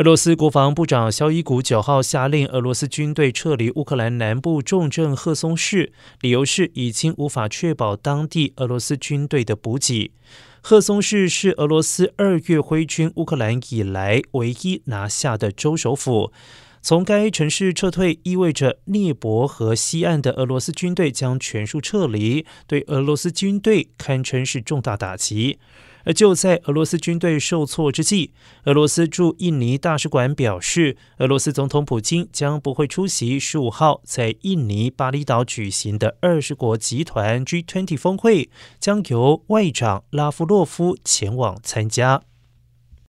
俄罗斯国防部长肖伊古9号下令俄罗斯军队撤离乌克兰南部重镇赫松市，理由是已经无法确保当地俄罗斯军队的补给。赫松市是俄罗斯2月挥军乌克兰以来唯一拿下的州首府。从该城市撤退意味着涅伯河西岸的俄罗斯军队将全数撤离，对俄罗斯军队堪称是重大打击。而就在俄罗斯军队受挫之际，俄罗斯驻印尼大使馆表示，俄罗斯总统普京将不会出席15号在印尼巴厘岛举行的20国集团 G20 峰会，将由外长拉夫洛夫前往参加。